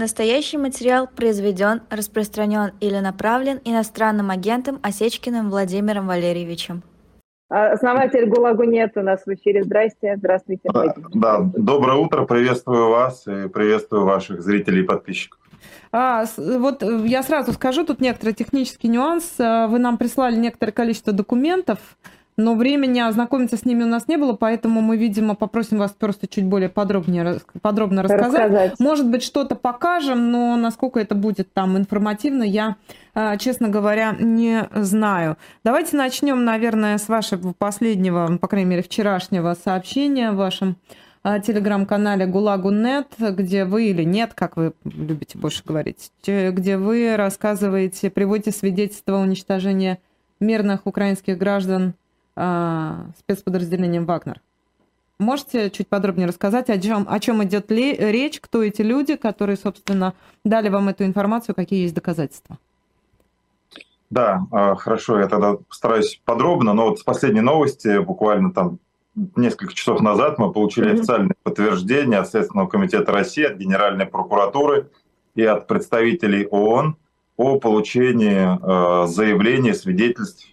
Настоящий материал произведен, распространен или направлен иностранным агентом Осечкиным Владимиром Валерьевичем. Основатель Gulagu.net у нас в эфире. Здрасте, здравствуйте. Да, доброе утро, приветствую вас и приветствую ваших зрителей и подписчиков. Вот я сразу скажу, тут некоторый технический нюанс. Вы нам прислали некоторое количество документов, но времени ознакомиться с ними у нас не было, поэтому мы, видимо, попросим вас просто чуть более подробно рассказать. Может быть, что-то покажем, но насколько это будет там информативно, я, честно говоря, не знаю. Давайте начнем, наверное, с вашего последнего, по крайней мере, вчерашнего сообщения в вашем телеграм-канале Gulagu.net, где вы или нет, как вы любите больше говорить, где вы рассказываете, приводите свидетельство уничтожения мирных украинских граждан спецподразделением «Вагнер». Можете чуть подробнее рассказать, о чем идет речь, кто эти люди, которые, собственно, дали вам эту информацию, какие есть доказательства? Да, хорошо, я тогда постараюсь подробно, но вот с последней новости, буквально там несколько часов назад, мы получили официальное подтверждение от Следственного комитета России, от Генеральной прокуратуры и от представителей ООН о получении заявлений, свидетельств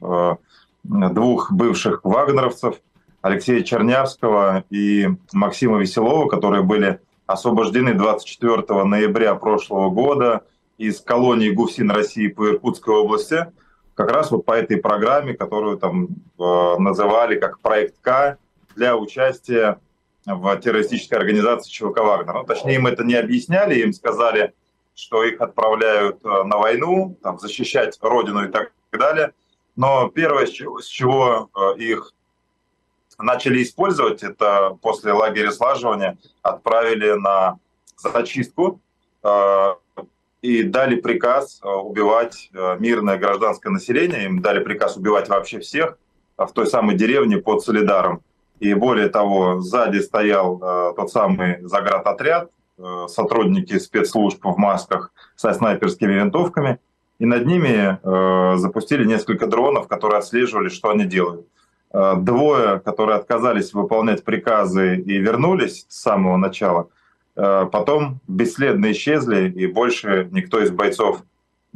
двух бывших вагнеровцев, Алексея Чернявского и Максима Веселова, которые были освобождены 24 ноября прошлого года из колонии ГУФСИН России по Иркутской области, как раз вот по этой программе, которую там называли как «Проект К», для участия в террористической организации ЧВК Вагнер. Ну, точнее, им это не объясняли, им сказали, что их отправляют на войну, там, защищать родину и так далее. Но первое, с чего их начали использовать, это после лагеря слаживания отправили на зачистку и дали приказ убивать мирное гражданское население. Им дали приказ убивать вообще всех в той самой деревне под Соледаром. И более того, сзади стоял тот самый заградотряд, сотрудники спецслужб в масках со снайперскими винтовками. И над ними запустили несколько дронов, которые отслеживали, что они делают. Двое, которые отказались выполнять приказы и вернулись с самого начала, потом бесследно исчезли, и больше никто из бойцов,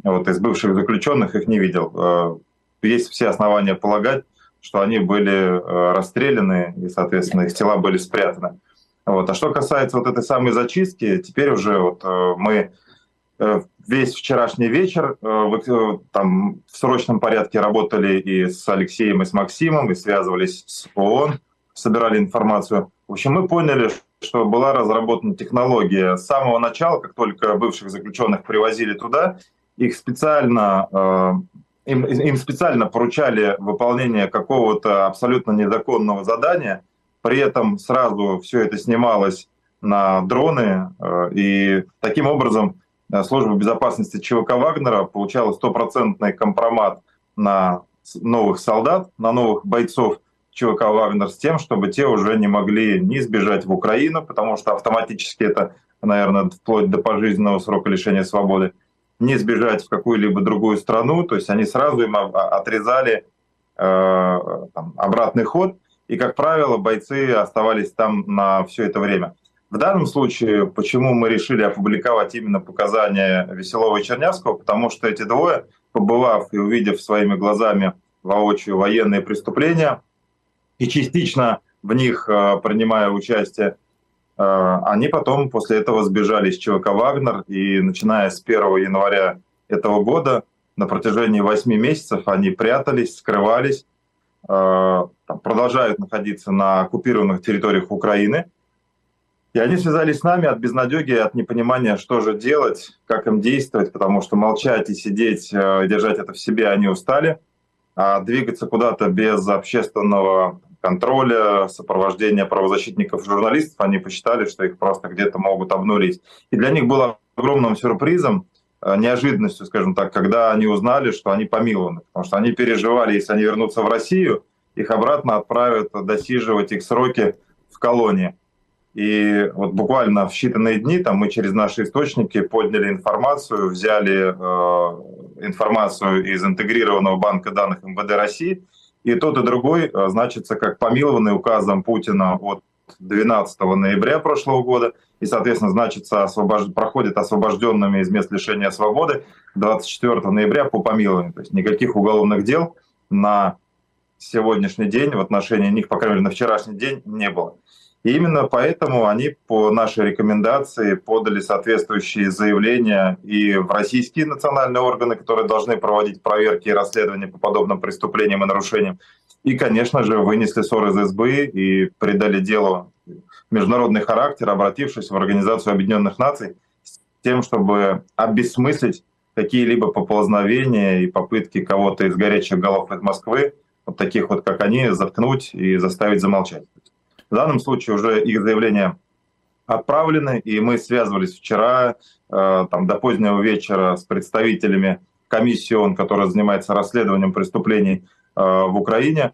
вот, из бывших заключенных их не видел. Есть все основания полагать, что они были расстреляны, и, соответственно, их тела были спрятаны. Вот. А что касается вот этой самой зачистки, теперь уже вот мы... Весь вчерашний вечер там в срочном порядке работали и с Алексеем, и с Максимом, и связывались с ООН, собирали информацию. В общем, мы поняли, что была разработана технология с самого начала, как только бывших заключенных привозили туда, их специально, им специально поручали выполнение какого-то абсолютно незаконного задания, при этом сразу все это снималось на дроны, и таким образом... Служба безопасности ЧВК Вагнера получала стопроцентный компромат на новых солдат, на новых бойцов ЧВК Вагнер с тем, чтобы те уже не могли ни сбежать в Украину, потому что автоматически это, наверное, вплоть до пожизненного срока лишения свободы, не сбежать в какую-либо другую страну. То есть они сразу им отрезали там, обратный ход, и, как правило, бойцы оставались там на все это время. В данном случае, почему мы решили опубликовать именно показания Веселова и Чернявского, потому что эти двое, побывав и увидев своими глазами воочию военные преступления, и частично в них принимая участие, они потом после этого сбежали из ЧВК «Вагнер», и начиная с 1 января этого года на протяжении 8 месяцев они прятались, скрывались, продолжают находиться на оккупированных территориях Украины. И они связались с нами от безнадёги, от непонимания, что же делать, как им действовать, потому что молчать и сидеть, держать это в себе они устали, а двигаться куда-то без общественного контроля, сопровождения правозащитников, журналистов, они посчитали, что их просто где-то могут обнулить. И для них было огромным сюрпризом, неожиданностью, скажем так, когда они узнали, что они помилованы, потому что они переживали, если они вернутся в Россию, их обратно отправят досиживать их сроки в колонии. И вот буквально в считанные дни там, мы через наши источники подняли информацию, взяли информацию из интегрированного банка данных МВД России, и тот и другой значится как помилованный указом Путина от 12 ноября прошлого года и, соответственно, значится, проходит освобожденными из мест лишения свободы 24 ноября по помилованию. То есть никаких уголовных дел на сегодняшний день в отношении них, по крайней мере, на вчерашний день не было. И именно поэтому они по нашей рекомендации подали соответствующие заявления и в российские национальные органы, которые должны проводить проверки и расследования по подобным преступлениям и нарушениям. И, конечно же, вынесли ссор из избы и придали делу международный характер, обратившись в Организацию Объединенных Наций с тем, чтобы обесмыслить какие-либо поползновения и попытки кого-то из горячих голов из Москвы, вот таких вот, как они, заткнуть и заставить замолчать. В данном случае уже их заявления отправлены, и мы связывались вчера до позднего вечера с представителями комиссии ООН, которая занимается расследованием преступлений в Украине.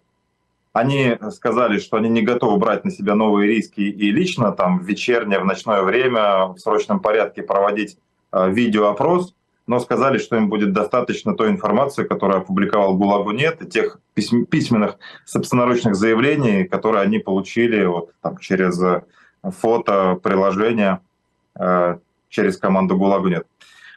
Они сказали, что они не готовы брать на себя новые риски и лично там в вечернее, в ночное время в срочном порядке проводить видеоопрос, но сказали, что им будет достаточно той информации, которую опубликовал Gulagu.net, и тех письменных собственноручных заявлений, которые они получили вот, там, через фото, приложение, через команду Gulagu.net.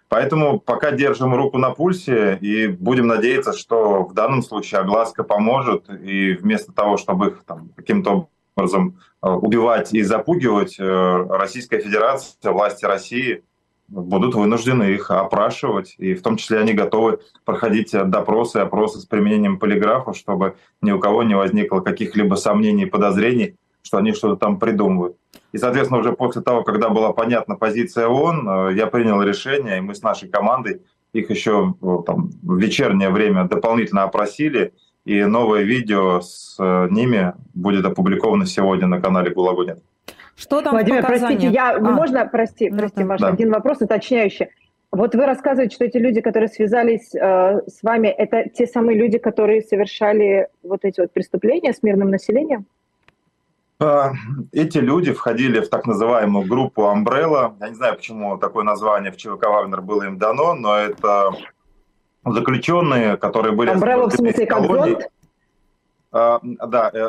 Поэтому пока держим руку на пульсе и будем надеяться, что в данном случае огласка поможет, и вместо того, чтобы их каким-то образом убивать и запугивать, Российская Федерация, власти России будут вынуждены их опрашивать, и в том числе они готовы проходить допросы, опросы с применением полиграфа, чтобы ни у кого не возникло каких-либо сомнений и подозрений, что они что-то там придумывают. И, соответственно, уже после того, когда была понятна позиция ООН, я принял решение, и мы с нашей командой их еще в вечернее время дополнительно опросили, и новое видео с ними будет опубликовано сегодня на канале Gulagu.net. Что там, Владимир, простите, Маша, один вопрос уточняющий. Вот вы рассказываете, что эти люди, которые связались с вами, это те самые люди, которые совершали вот эти вот преступления с мирным населением? Эти люди входили в так называемую группу «Амбрелла». Я не знаю, почему такое название в ЧВК «Вагнер» было им дано, но это заключенные, которые были... «Амбрелла» в смысле как зонт? Да,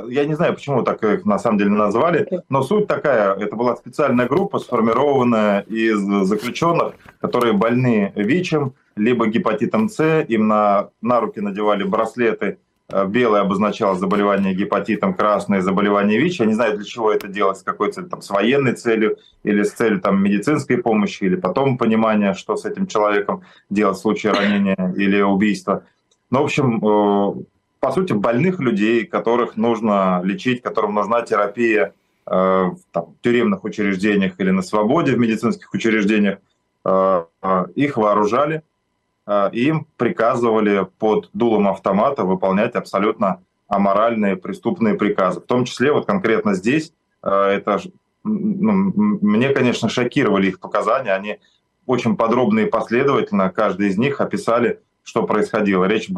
я не знаю, почему так их на самом деле назвали, но суть такая. Это была специальная группа, сформированная из заключенных, которые больны ВИЧем, либо гепатитом С. Им на руки надевали браслеты. Белое обозначало заболевание гепатитом, красное заболевание ВИЧ. Я не знаю, для чего это делать, с какой целью, с военной целью или с целью медицинской помощи, или потом понимание, что с этим человеком делать в случае ранения или убийства. Ну, в общем, по сути, больных людей, которых нужно лечить, которым нужна терапия в тюремных учреждениях или на свободе в медицинских учреждениях, их вооружали. Им приказывали под дулом автомата выполнять абсолютно аморальные, преступные приказы. В том числе вот конкретно здесь, мне, конечно, шокировали их показания. Они очень подробно и последовательно, каждый из них описали, что происходило. Речь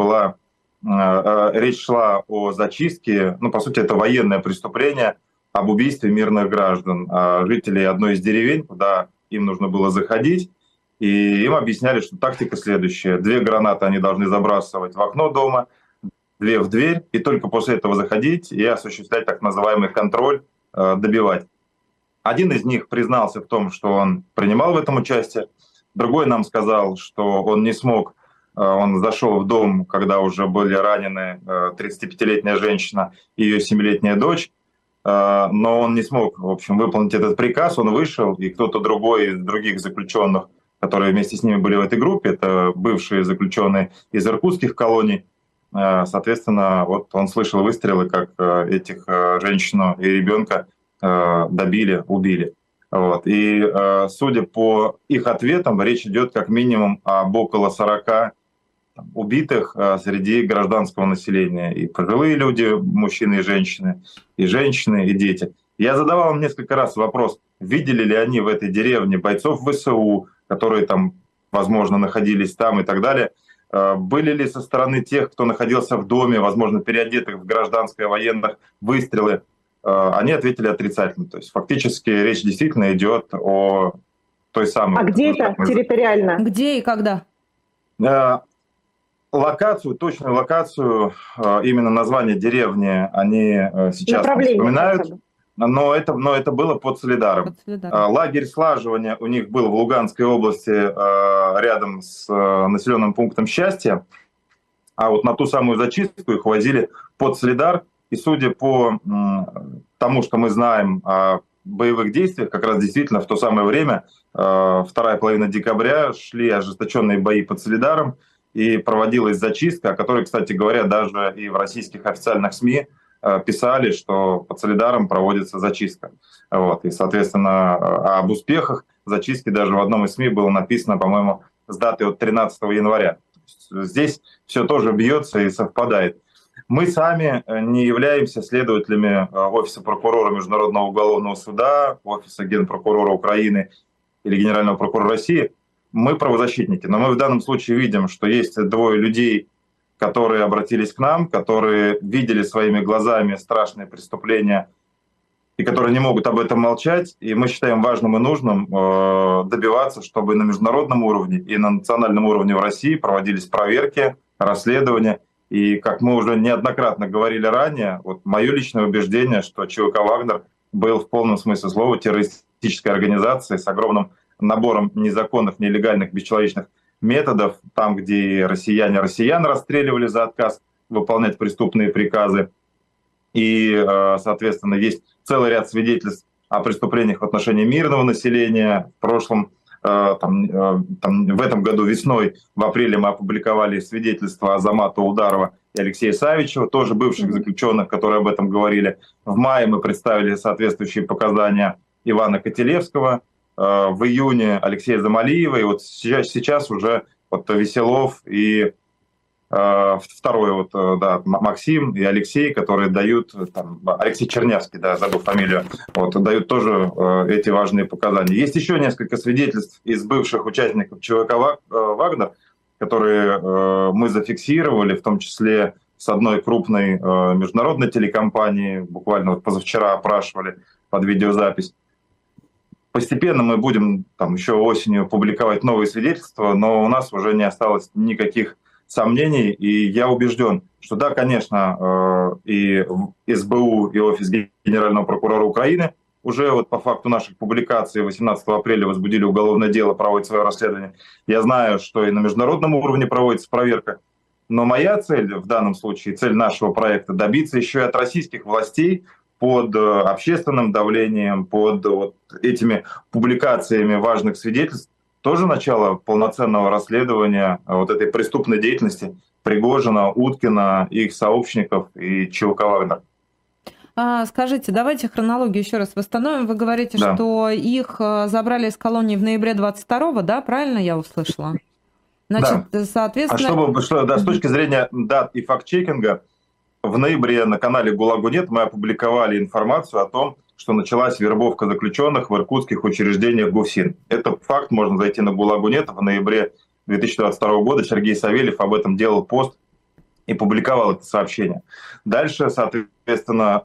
шла о зачистке, по сути, это военное преступление, об убийстве мирных граждан, жителей одной из деревень, куда им нужно было заходить. И им объясняли, что тактика следующая. 2 гранаты они должны забрасывать в окно дома, 2 в дверь, и только после этого заходить и осуществлять так называемый контроль, добивать. Один из них признался в том, что он принимал в этом участие. Другой нам сказал, что он не смог. Он зашел в дом, когда уже были ранены 35-летняя женщина и ее 7-летняя дочь. Но он не смог, в общем, выполнить этот приказ. Он вышел, и кто-то другой из других заключенных, которые вместе с ними были в этой группе, это бывшие заключенные из иркутских колоний. Соответственно, вот он слышал выстрелы, как этих женщину и ребенка добили, убили. Вот. И судя по их ответам, речь идет как минимум об около 40 убитых среди гражданского населения. И пожилые люди, мужчины и женщины, и дети. Я задавал им несколько раз вопрос, видели ли они в этой деревне бойцов ВСУ, которые там, возможно, находились там и так далее, были ли со стороны тех, кто находился в доме, возможно, переодетых в гражданское, военных, выстрелы, они ответили отрицательно. То есть фактически речь действительно идет о той самой... А где это территориально? Где и когда? Локацию, точную локацию, именно название деревни они сейчас вспоминают. Но это было под Соледаром. Лагерь слаживания у них был в Луганской области рядом с населенным пунктом Счастье. А вот на ту самую зачистку их возили под Соледар. И судя по тому, что мы знаем о боевых действиях, как раз действительно в то самое время, вторая половина декабря, шли ожесточенные бои под Соледаром и проводилась зачистка, о которой, кстати говоря, даже и в российских официальных СМИ писали, что под Соледаром проводится зачистка. Вот. И, соответственно, об успехах зачистки даже в одном из СМИ было написано, по-моему, с даты от 13 января. Здесь все тоже бьется и совпадает. Мы сами не являемся следователями Офиса прокурора Международного уголовного суда, Офиса генпрокурора Украины или Генерального прокурора России. Мы правозащитники, но мы в данном случае видим, что есть двое людей, которые обратились к нам, которые видели своими глазами страшные преступления и которые не могут об этом молчать. И мы считаем важным и нужным добиваться, чтобы на международном уровне и на национальном уровне в России проводились проверки, расследования. И, как мы уже неоднократно говорили ранее, вот мое личное убеждение, что ЧВК «Вагнер» был в полном смысле слова террористической организацией с огромным набором незаконных, нелегальных, бесчеловечных методов, там, где россияне расстреливали за отказ выполнять преступные приказы. И, соответственно, есть целый ряд свидетельств о преступлениях в отношении мирного населения. В прошлом, в этом году весной, в апреле мы опубликовали свидетельства Азамата Ударова и Алексея Савичева, тоже бывших заключенных, которые об этом говорили. В мае мы представили соответствующие показания Ивана Котелевского, в июне Алексея Замалиева, и вот сейчас уже вот Веселов и второй вот, да, Максим и Алексей, которые дают, там, Алексей Чернявский, да, забыл фамилию, вот, дают тоже эти важные показания. Есть еще несколько свидетельств из бывших участников ЧВК «Вагнер», которые мы зафиксировали, в том числе с одной крупной международной телекомпанией, буквально вот позавчера опрашивали под видеозапись. Постепенно мы будем там еще осенью публиковать новые свидетельства, но у нас уже не осталось никаких сомнений. И я убежден, что да, конечно, и СБУ, и Офис Генерального прокурора Украины уже вот по факту наших публикаций 18 апреля возбудили уголовное дело, проводят свое расследование. Я знаю, что и на международном уровне проводится проверка. Но моя цель в данном случае, цель нашего проекта, добиться еще и от российских властей, под общественным давлением, под вот этими публикациями важных свидетельств, тоже начало полноценного расследования вот этой преступной деятельности Пригожина, Уткина, их сообщников и ЧВК «Вагнер». Скажите, давайте хронологию еще раз восстановим. Вы говорите, да, что их забрали из колонии в ноябре 22-го, да? Правильно я услышала? Значит, да, соответственно... А чтобы, да, с точки зрения дат и факт-чекинга, в ноябре на канале Gulagu.net мы опубликовали информацию о том, что началась вербовка заключенных в иркутских учреждениях ГУФСИН. Этот факт можно зайти на Gulagu.net. В ноябре 2022 года Сергей Савельев об этом делал пост и публиковал это сообщение. Дальше, соответственно,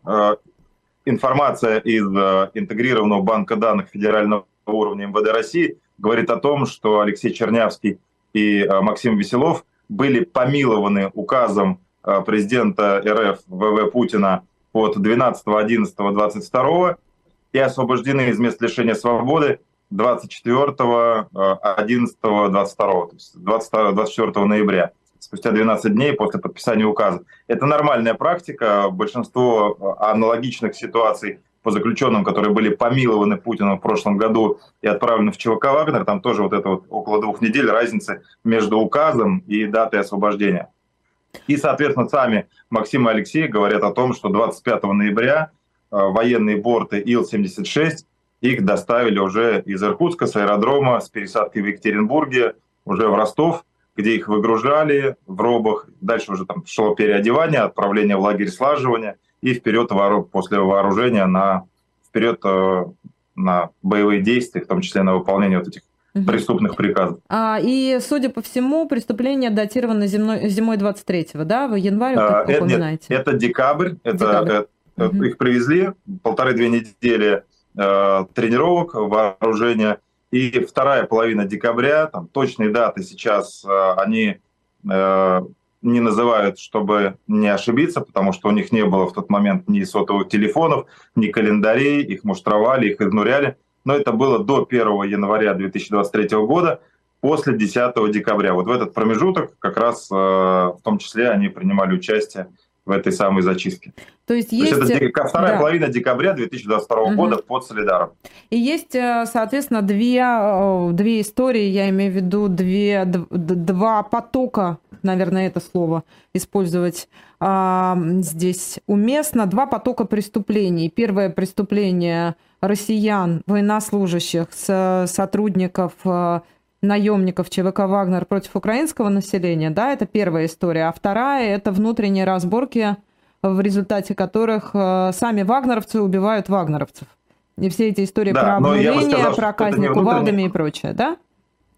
информация из интегрированного банка данных федерального уровня МВД России говорит о том, что Алексей Чернявский и Максим Веселов были помилованы указом президента РФ ВВ Путина от 12.11.22 и освобождены из мест лишения свободы 24.11.22, 24 ноября, спустя 12 дней после подписания указа. Это нормальная практика. Большинство аналогичных ситуаций по заключенным, которые были помилованы Путиным в прошлом году и отправлены в ЧВК «Вагнер», там тоже вот это вот около 2 недель разницы между указом и датой освобождения. И, соответственно, сами Максим и Алексей говорят о том, что 25 ноября военные борты Ил-76 их доставили уже из Иркутска, с аэродрома, с пересадкой в Екатеринбурге, уже в Ростов, где их выгружали в робах. Дальше уже там шло переодевание, отправление в лагерь слаживания и вперед после вооружения на боевые действия, в том числе на выполнение вот этих преступных приказов. И, судя по всему, преступление датировано зимой 23-го, да? В январе, как вы упоминаете? Нет, это декабрь. Их привезли, 1,5-2 недели тренировок, вооружения. И вторая половина декабря, там точные даты сейчас, они не называют, чтобы не ошибиться, потому что у них не было в тот момент ни сотовых телефонов, ни календарей, их муштровали, их изнуряли. Но это было до 1 января 2023 года, после 10 декабря. Вот в этот промежуток как раз в том числе они принимали участие в этой самой зачистке. То есть, это вторая половина декабря 2022 года под Соледаром. И есть, соответственно, две истории, я имею в виду два потока, наверное, это слово использовать здесь уместно. Два потока преступлений. Первое преступление россиян, военнослужащих, сотрудников, наемников ЧВК «Вагнер» против украинского населения, да, это первая история. А вторая – это внутренние разборки, в результате которых сами вагнеровцы убивают вагнеровцев. И все эти истории про обнуление, про казнь кувалдами и прочее, да?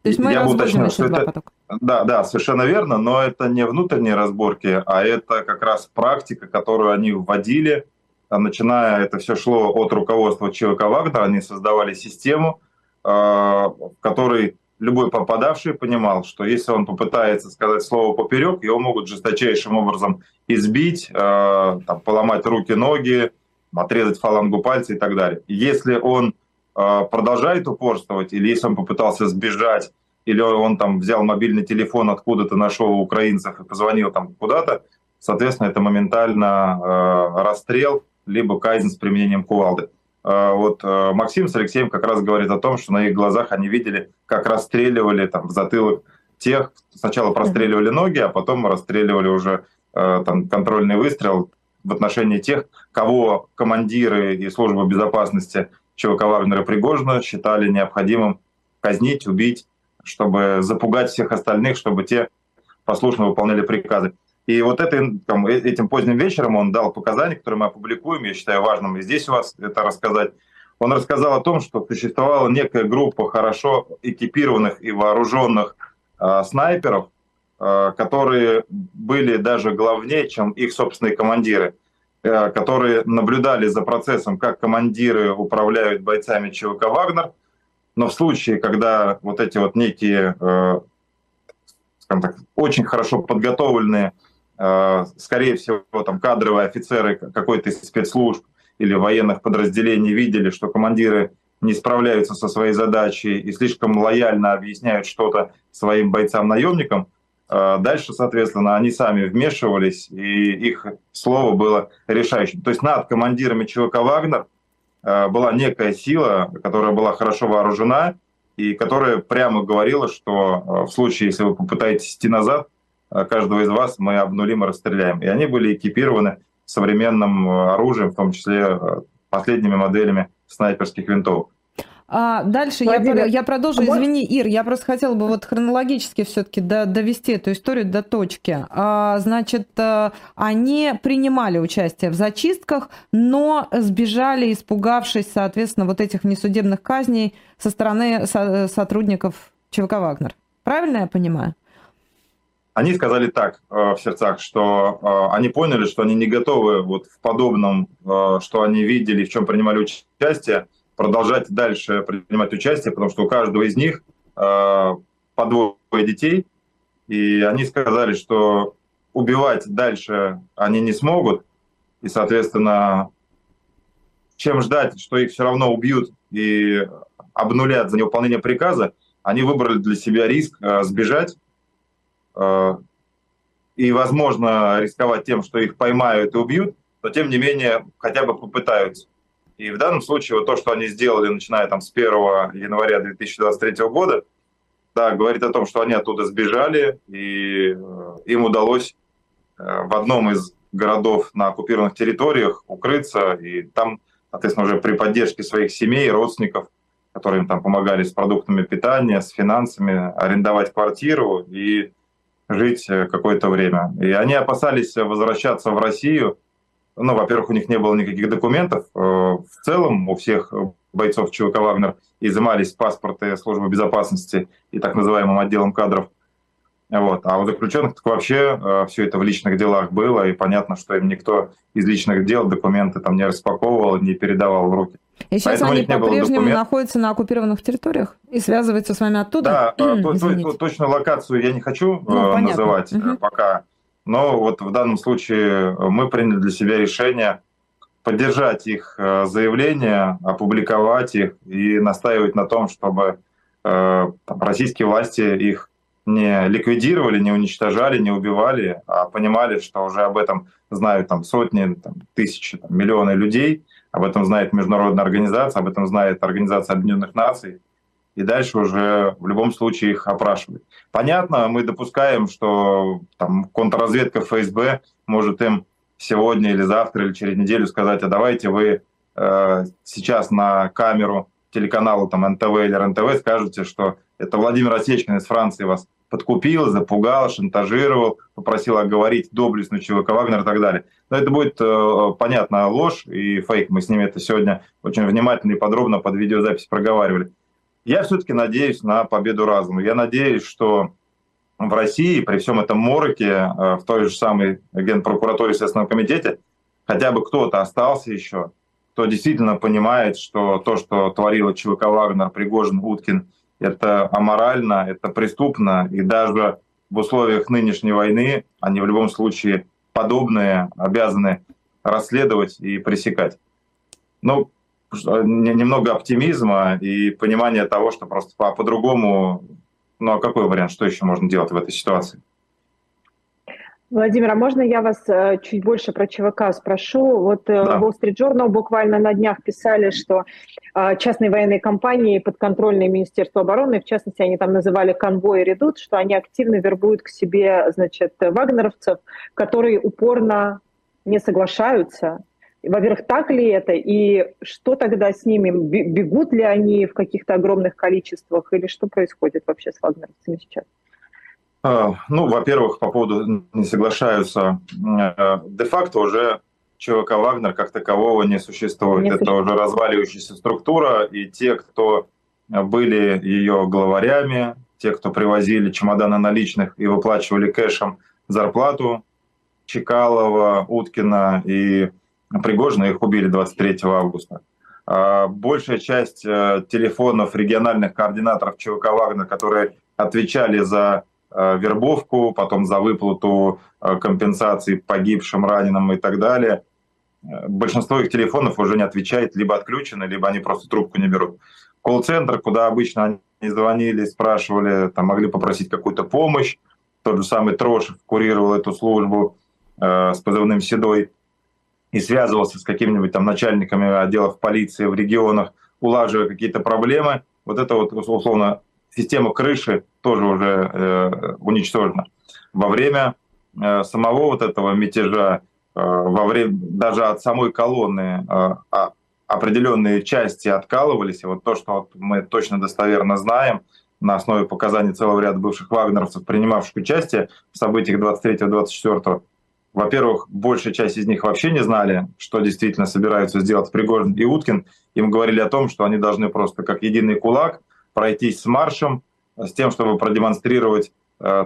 То есть мы разбудим еще два потока. Да, совершенно верно, но это не внутренние разборки, а это как раз практика, которую они вводили, начиная, это все шло от руководства ЧВК «Вагнер», они создавали систему, в которой любой попадавший понимал, что если он попытается сказать слово поперек, его могут жесточайшим образом избить, там, поломать руки, ноги, отрезать фалангу пальца и так далее. И если он продолжает упорствовать, или если он попытался сбежать, или он там взял мобильный телефон откуда-то, нашел у украинцев и позвонил там куда-то, соответственно, это моментально расстрел, либо казнь с применением кувалды. Вот Максим с Алексеем как раз говорит о том, что на их глазах они видели, как расстреливали там в затылок тех, сначала простреливали ноги, а потом расстреливали уже там контрольный выстрел в отношении тех, кого командиры и служба безопасности ЧВК Вагнера Пригожина считали необходимым казнить, убить, чтобы запугать всех остальных, чтобы те послушно выполняли приказы. И вот этим поздним вечером он дал показания, которые мы опубликуем, я считаю важным и здесь у вас это рассказать. Он рассказал о том, что существовала некая группа хорошо экипированных и вооруженных снайперов, которые были даже главнее, чем их собственные командиры, которые наблюдали за процессом, как командиры управляют бойцами ЧВК «Вагнер». Но в случае, когда вот эти вот некие, скажем так, очень хорошо подготовленные, скорее всего, там кадровые офицеры какой-то из спецслужб или военных подразделений видели, что командиры не справляются со своей задачей и слишком лояльно объясняют что-то своим бойцам-наемникам. Дальше, соответственно, они сами вмешивались, и их слово было решающим. То есть над командирами ЧВК «Вагнер» была некая сила, которая была хорошо вооружена и которая прямо говорила, что в случае, если вы попытаетесь идти назад, каждого из вас мы обнулим и расстреляем. И они были экипированы современным оружием, в том числе последними моделями снайперских винтовок. Дальше я продолжу. Извини, Ир, я просто хотела бы вот хронологически все-таки довести эту историю до точки. Значит, они принимали участие в зачистках, но сбежали, испугавшись, соответственно, вот этих внесудебных казней со стороны сотрудников ЧВК «Вагнер». Правильно я понимаю? Они сказали так в сердцах, что они поняли, что они не готовы вот в подобном, что они видели, в чем принимали участие, продолжать дальше принимать участие, потому что у каждого из них по двое детей. И они сказали, что убивать дальше они не смогут. И, соответственно, чем ждать, что их все равно убьют и обнулят за невыполнение приказа, они выбрали для себя риск сбежать. И, возможно, рисковать тем, что их поймают и убьют, но, тем не менее, хотя бы попытаются. И в данном случае вот то, что они сделали, начиная там с 1 января 2023 года, да, говорит о том, что они оттуда сбежали, и им удалось в одном из городов на оккупированных территориях укрыться, и там, соответственно, уже при поддержке своих семей, родственников, которые им там помогали с продуктами питания, с финансами, арендовать квартиру и жить какое-то время. И они опасались возвращаться в Россию. Ну, во-первых, у них не было никаких документов. В целом у всех бойцов ЧВК «Вагнер» изымались паспорты службы безопасности и так называемым отделом кадров. Вот. А у заключенных так вообще все это в личных делах было, и понятно, что им никто из личных дел документы там не распаковывал, не передавал в руки. И сейчас они по-прежнему находятся на оккупированных территориях и связываются с вами оттуда? Да, точную локацию я не хочу называть пока. Но вот в данном случае мы приняли для себя решение поддержать их заявление, опубликовать их и настаивать на том, чтобы российские власти их не ликвидировали, не уничтожали, не убивали, а понимали, что уже об этом знают сотни, тысячи, миллионы людей, об этом знает международная организация, об этом знает Организация Объединенных Наций, и дальше уже в любом случае их опрашивают. Понятно, мы допускаем, что контрразведка ФСБ может им сегодня или завтра или через неделю сказать: а давайте вы сейчас на камеру телеканала НТВ или РНТВ скажете, что это Владимир Осечкин из Франции вас подкупил, запугал, шантажировал, попросил оговорить доблестную ЧВК Вагнер и так далее. Но это будет, понятно, ложь и фейк. Мы с ними это сегодня очень внимательно и подробно под видеозапись проговаривали. Я все-таки надеюсь на победу разума. Я надеюсь, что в России при всем этом мороке, в той же самой Генпрокуратуре и Следственном комитете, хотя бы кто-то остался еще, кто действительно понимает, что то, что творила ЧВК Вагнер, Пригожин, Уткин, это аморально, это преступно. И даже в условиях нынешней войны они в любом случае подобные обязаны расследовать и пресекать. Ну, немного оптимизма и понимания того, что просто по-другому... Ну, а какой вариант, что еще можно делать в этой ситуации? Владимир, а можно я вас чуть больше про ЧВК спрошу? Вот да. Wall Street Journal буквально на днях писали, что частные военные компании, подконтрольные Министерству обороны, в частности, они называли «Конвой» и «Редут», что они активно вербуют к себе, вагнеровцев, которые упорно не соглашаются. Во-первых, так ли это? И что тогда с ними? Бегут ли они в каких-то огромных количествах? Или что происходит вообще с вагнеровцами сейчас? Ну, во-первых, по поводу не соглашаются. Де-факто уже ЧВК «Вагнер» как такового не существует. Это уже разваливающаяся структура. И те, кто были ее главарями, те, кто привозили чемоданы наличных и выплачивали кэшем зарплату Чекалова, Уткина и Пригожина, их убили 23 августа. Большая часть телефонов региональных координаторов ЧВК «Вагнер», которые отвечали за вербовку, потом за выплату компенсаций погибшим, раненым и так далее. Большинство их телефонов уже не отвечает, либо отключены, либо они просто трубку не берут. Колл-центр, куда обычно они звонили, спрашивали, могли попросить какую-то помощь. Тот же самый Трошев курировал эту службу с позывным «Седой» и связывался с какими-нибудь начальниками отделов полиции в регионах, улаживая какие-то проблемы. Вот это вот, условно, система крыши тоже уже уничтожена. Во время самого этого мятежа, даже от самой колонны определенные части откалывались. И вот то, что мы точно достоверно знаем на основе показаний целого ряда бывших вагнеровцев, принимавших участие в событиях 23-24, во-первых, большая часть из них вообще не знали, что действительно собираются сделать Пригожин и Уткин. Им говорили о том, что они должны просто как единый кулак пройтись с маршем, с тем, чтобы продемонстрировать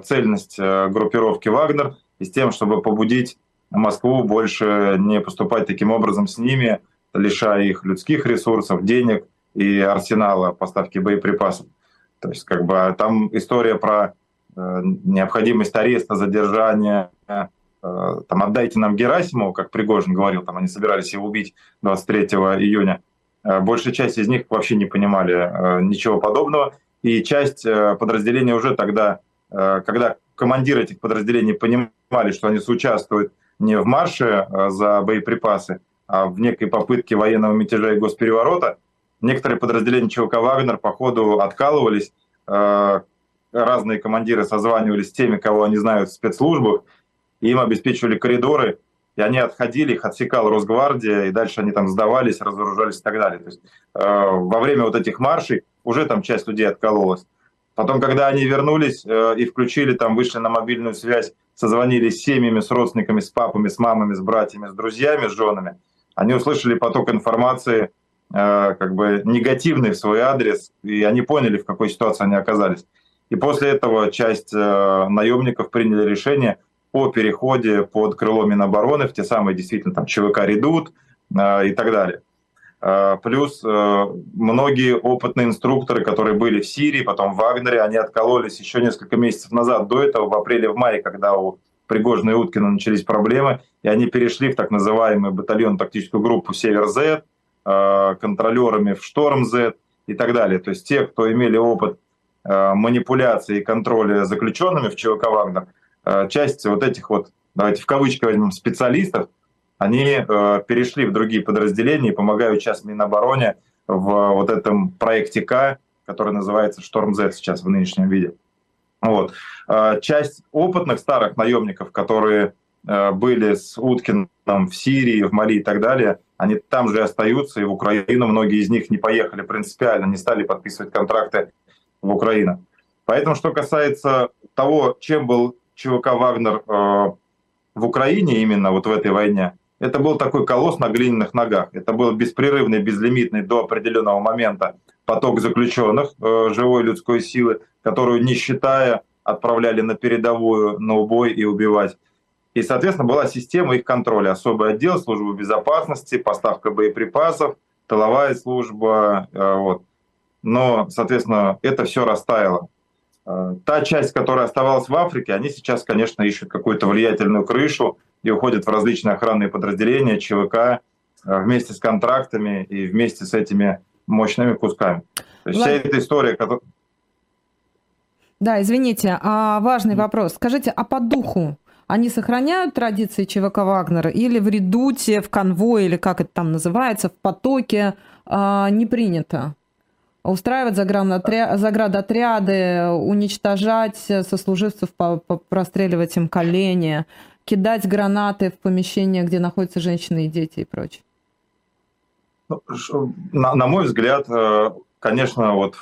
цельность группировки «Вагнер», и с тем, чтобы побудить Москву больше не поступать таким образом с ними, лишая их людских ресурсов, денег и арсенала поставки боеприпасов. То есть там история про необходимость ареста, задержания, отдайте нам Герасимову, как Пригожин говорил, они собирались его убить 23 июня. Большая часть из них вообще не понимали ничего подобного. И часть подразделений уже тогда, когда командиры этих подразделений понимали, что они соучаствуют не в марше за боеприпасы, а в некой попытке военного мятежа и госпереворота, некоторые подразделения ЧВК «Вагнер» по ходу откалывались, разные командиры созванивались с теми, кого они знают в спецслужбах, и им обеспечивали коридоры, и они отходили, их отсекала Росгвардия, и дальше они сдавались, разоружались и так далее. То есть, во время этих маршей уже часть людей откололась. Потом, когда они вернулись и включили, вышли на мобильную связь, созвонились с семьями, с родственниками, с папами, с мамами, с братьями, с друзьями, с женами, они услышали поток информации негативный в свой адрес, и они поняли, в какой ситуации они оказались. И после этого часть наемников приняли решение о переходе под крыло Минобороны в те самые действительно ЧВК «Редут» и так далее. Плюс многие опытные инструкторы, которые были в Сирии, потом в «Вагнере», они откололись еще несколько месяцев назад, до этого, в апреле-мае, когда у Пригожина и Уткина начались проблемы, и они перешли в так называемый батальон-тактическую группу «Север-Зет», контролерами в «Шторм-Зет» и так далее. То есть те, кто имели опыт манипуляции и контроля заключенными в ЧВК «Вагнер», часть вот этих вот, давайте в кавычки возьмем, специалистов, они перешли в другие подразделения и помогают сейчас Минобороне в вот этом проекте К, который называется «Шторм-Зет» сейчас в нынешнем виде. Вот. Часть опытных старых наемников, которые были с Уткиным в Сирии, в Мали и так далее, они там же остаются, и в Украину многие из них не поехали принципиально, не стали подписывать контракты в Украину. Поэтому, что касается того, чем был ЧВК «Вагнер» в Украине именно вот в этой войне, это был такой колосс на глиняных ногах. Это был беспрерывный, безлимитный до определенного момента поток заключенных живой людской силы, которую, не считая, отправляли на передовую, на убой и убивать. И, соответственно, была система их контроля. Особый отдел, служба безопасности, поставка боеприпасов, тыловая служба. Вот. Но, соответственно, это все растаяло. Та часть, которая оставалась в Африке, они сейчас, конечно, ищут какую-то влиятельную крышу и уходят в различные охранные подразделения, ЧВК, вместе с контрактами и вместе с этими мощными кусками. То есть вся эта история, которая... Да, извините, важный вопрос. Скажите, а по духу они сохраняют традиции ЧВК «Вагнера» или в «Редуте», в «Конвое», или как это там называется, в «Потоке» не принято? Устраивать заградотряды, уничтожать сослуживцев, простреливать им колени, кидать гранаты в помещения, где находятся женщины и дети и прочее? На мой взгляд, конечно, вот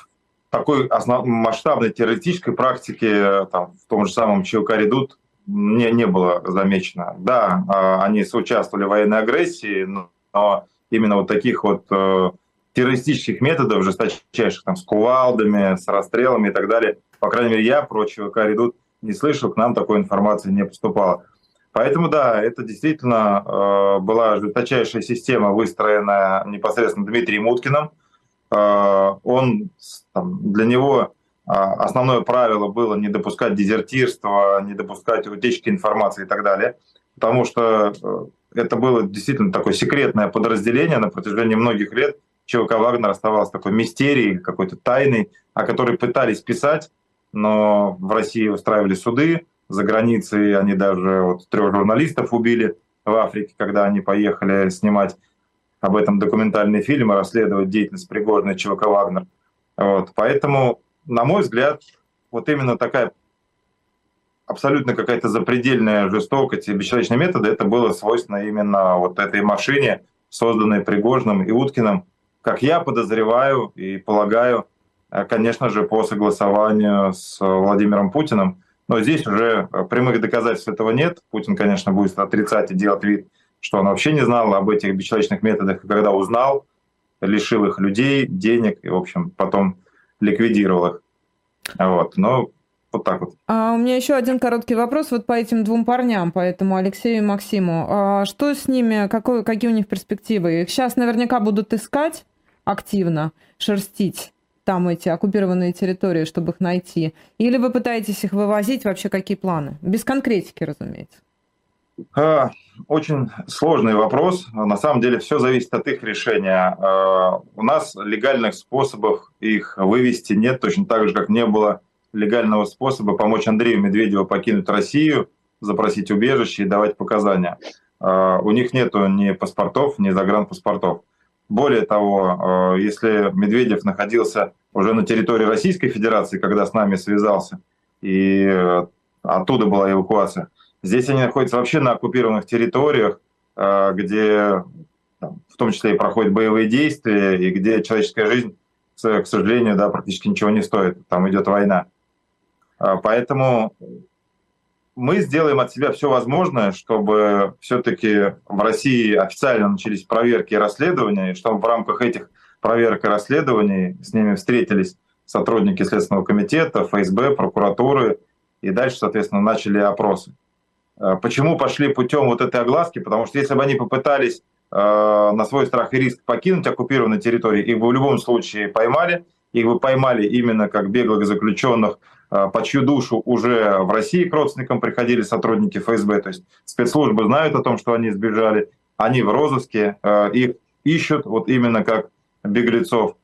такой масштабной террористической практики там, в том же самом ЧВК «Редут» не было замечено. Да, они соучаствовали в военной агрессии, но именно вот таких вот террористических методов, жесточайших, там, с кувалдами, с расстрелами и так далее, по крайней мере, я про ЧВК «Редут» не слышал, к нам такой информации не поступало. Поэтому, да, это действительно была жесточайшая система, выстроенная непосредственно Дмитрием Уткиным. Он, там, для него основное правило было не допускать дезертирства, не допускать утечки информации и так далее, потому что это было действительно такое секретное подразделение на протяжении многих лет. ЧВК «Вагнер» оставался такой мистерией, какой-то тайной, о которой пытались писать, но в России устраивали суды, за границей они даже вот 3 журналистов убили в Африке, когда они поехали снимать об этом документальный фильм и расследовать деятельность Пригожина и ЧВК «Вагнер». Вот. Поэтому, на мой взгляд, вот именно такая абсолютно какая-то запредельная жестокость и бесчеловечные методы, это было свойственно именно вот этой машине, созданной Пригожиным и Уткиным, как я подозреваю и полагаю, конечно же, по согласованию с Владимиром Путиным. Но здесь уже прямых доказательств этого нет. Путин, конечно, будет отрицать и делать вид, что он вообще не знал об этих бесчеловечных методах. И когда узнал, лишил их людей, денег и, в общем, потом ликвидировал их. Вот. Но вот так вот. У меня еще один короткий вопрос вот по этим двум парням, по этому Алексею и Максиму. Что с ними, какие у них перспективы? Их сейчас наверняка будут искать активно, шерстить там эти оккупированные территории, чтобы их найти? Или вы пытаетесь их вывозить? Вообще какие планы? Без конкретики, разумеется. Очень сложный вопрос. На самом деле все зависит от их решения. У нас легальных способов их вывести нет, точно так же, как не было легального способа помочь Андрею Медведеву покинуть Россию, запросить убежище и давать показания. У них нет ни паспортов, ни загранпаспортов. Более того, если Медведев находился уже на территории Российской Федерации, когда с нами связался, и оттуда была эвакуация, здесь они находятся вообще на оккупированных территориях, где в том числе и проходят боевые действия, и где человеческая жизнь, к сожалению, да, практически ничего не стоит. Там идет война. Поэтому мы сделаем от себя все возможное, чтобы все-таки в России официально начались проверки и расследования, и чтобы в рамках этих проверок и расследований с ними встретились сотрудники Следственного комитета, ФСБ, прокуратуры, и дальше, соответственно, начали опросы. Почему пошли путем вот этой огласки? Потому что если бы они попытались на свой страх и риск покинуть оккупированные территории, их бы в любом случае поймали, их бы поймали именно как беглых заключенных, по чью душу уже в России к родственникам приходили сотрудники ФСБ. То есть спецслужбы знают о том, что они сбежали, они в розыске, их ищут вот именно как беглецов.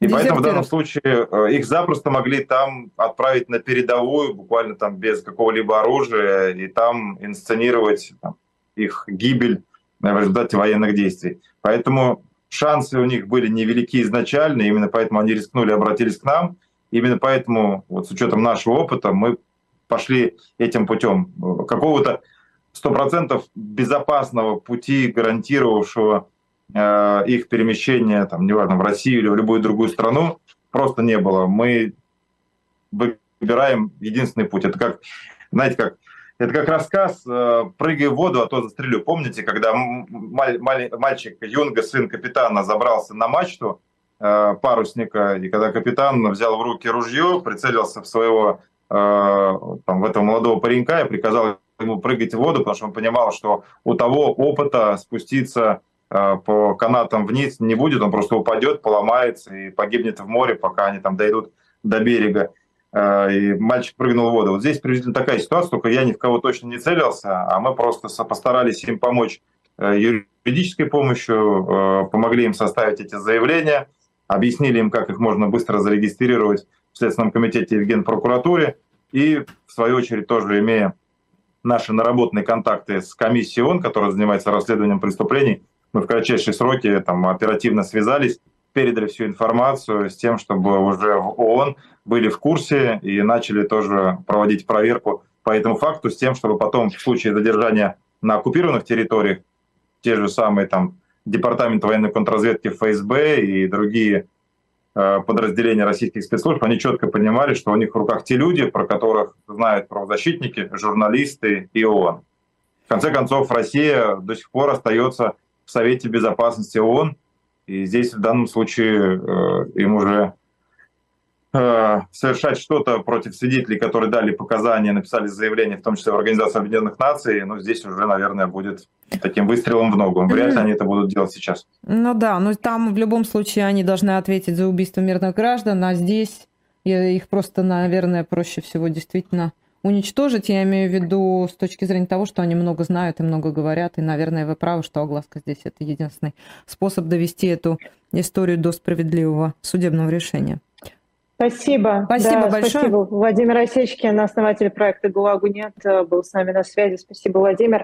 И поэтому в данном случае их запросто могли там отправить на передовую, буквально там без какого-либо оружия, и там инсценировать там их гибель в результате военных действий. Поэтому шансы у них были невелики изначально, именно поэтому они рискнули, обратились к нам. Именно поэтому, вот с учетом нашего опыта, мы пошли этим путем. Какого-то 100% безопасного пути, гарантировавшего их перемещение, там, неважно, в Россию или в любую другую страну, просто не было. Мы выбираем единственный путь. Это как, знаете, это как рассказ «Прыгай в воду, а то застрелю». Помните, когда мальчик Юнга, сын капитана, забрался на мачту парусника, и когда капитан взял в руки ружье, прицелился в своего, в этого молодого паренька и приказал ему прыгать в воду, потому что он понимал, что у того опыта спуститься по канатам вниз не будет, он просто упадет, поломается и погибнет в море, пока они там дойдут до берега. И мальчик прыгнул в воду. Вот здесь приблизительно такая ситуация, только я ни в кого точно не целился, а мы просто постарались им помочь юридической помощью, помогли им составить эти заявления, объяснили им, как их можно быстро зарегистрировать в Следственном комитете и в Генпрокуратуре, и, в свою очередь, тоже имея наши наработанные контакты с комиссией ООН, которая занимается расследованием преступлений, мы в кратчайшие сроки там оперативно связались, передали всю информацию с тем, чтобы уже в ООН были в курсе и начали тоже проводить проверку по этому факту с тем, чтобы потом в случае задержания на оккупированных территориях те же самые там Департамент военной контрразведки ФСБ и другие подразделения российских спецслужб, они четко понимали, что у них в руках те люди, про которых знают правозащитники, журналисты и ООН. В конце концов, Россия до сих пор остается в Совете Безопасности ООН, и здесь в данном случае им уже совершать что-то против свидетелей, которые дали показания, написали заявление, в том числе в Организации Объединенных Наций, ну, здесь уже, наверное, будет таким выстрелом в ногу. Вряд ли они это будут делать сейчас. Ну да, но там в любом случае они должны ответить за убийство мирных граждан, а здесь их просто, наверное, проще всего действительно уничтожить, я имею в виду с точки зрения того, что они много знают и много говорят, и, наверное, вы правы, что огласка здесь – это единственный способ довести эту историю до справедливого судебного решения. Спасибо. Спасибо большое. Спасибо. Владимир Осечкин, основатель проекта «Gulagu.net», был с нами на связи. Спасибо, Владимир.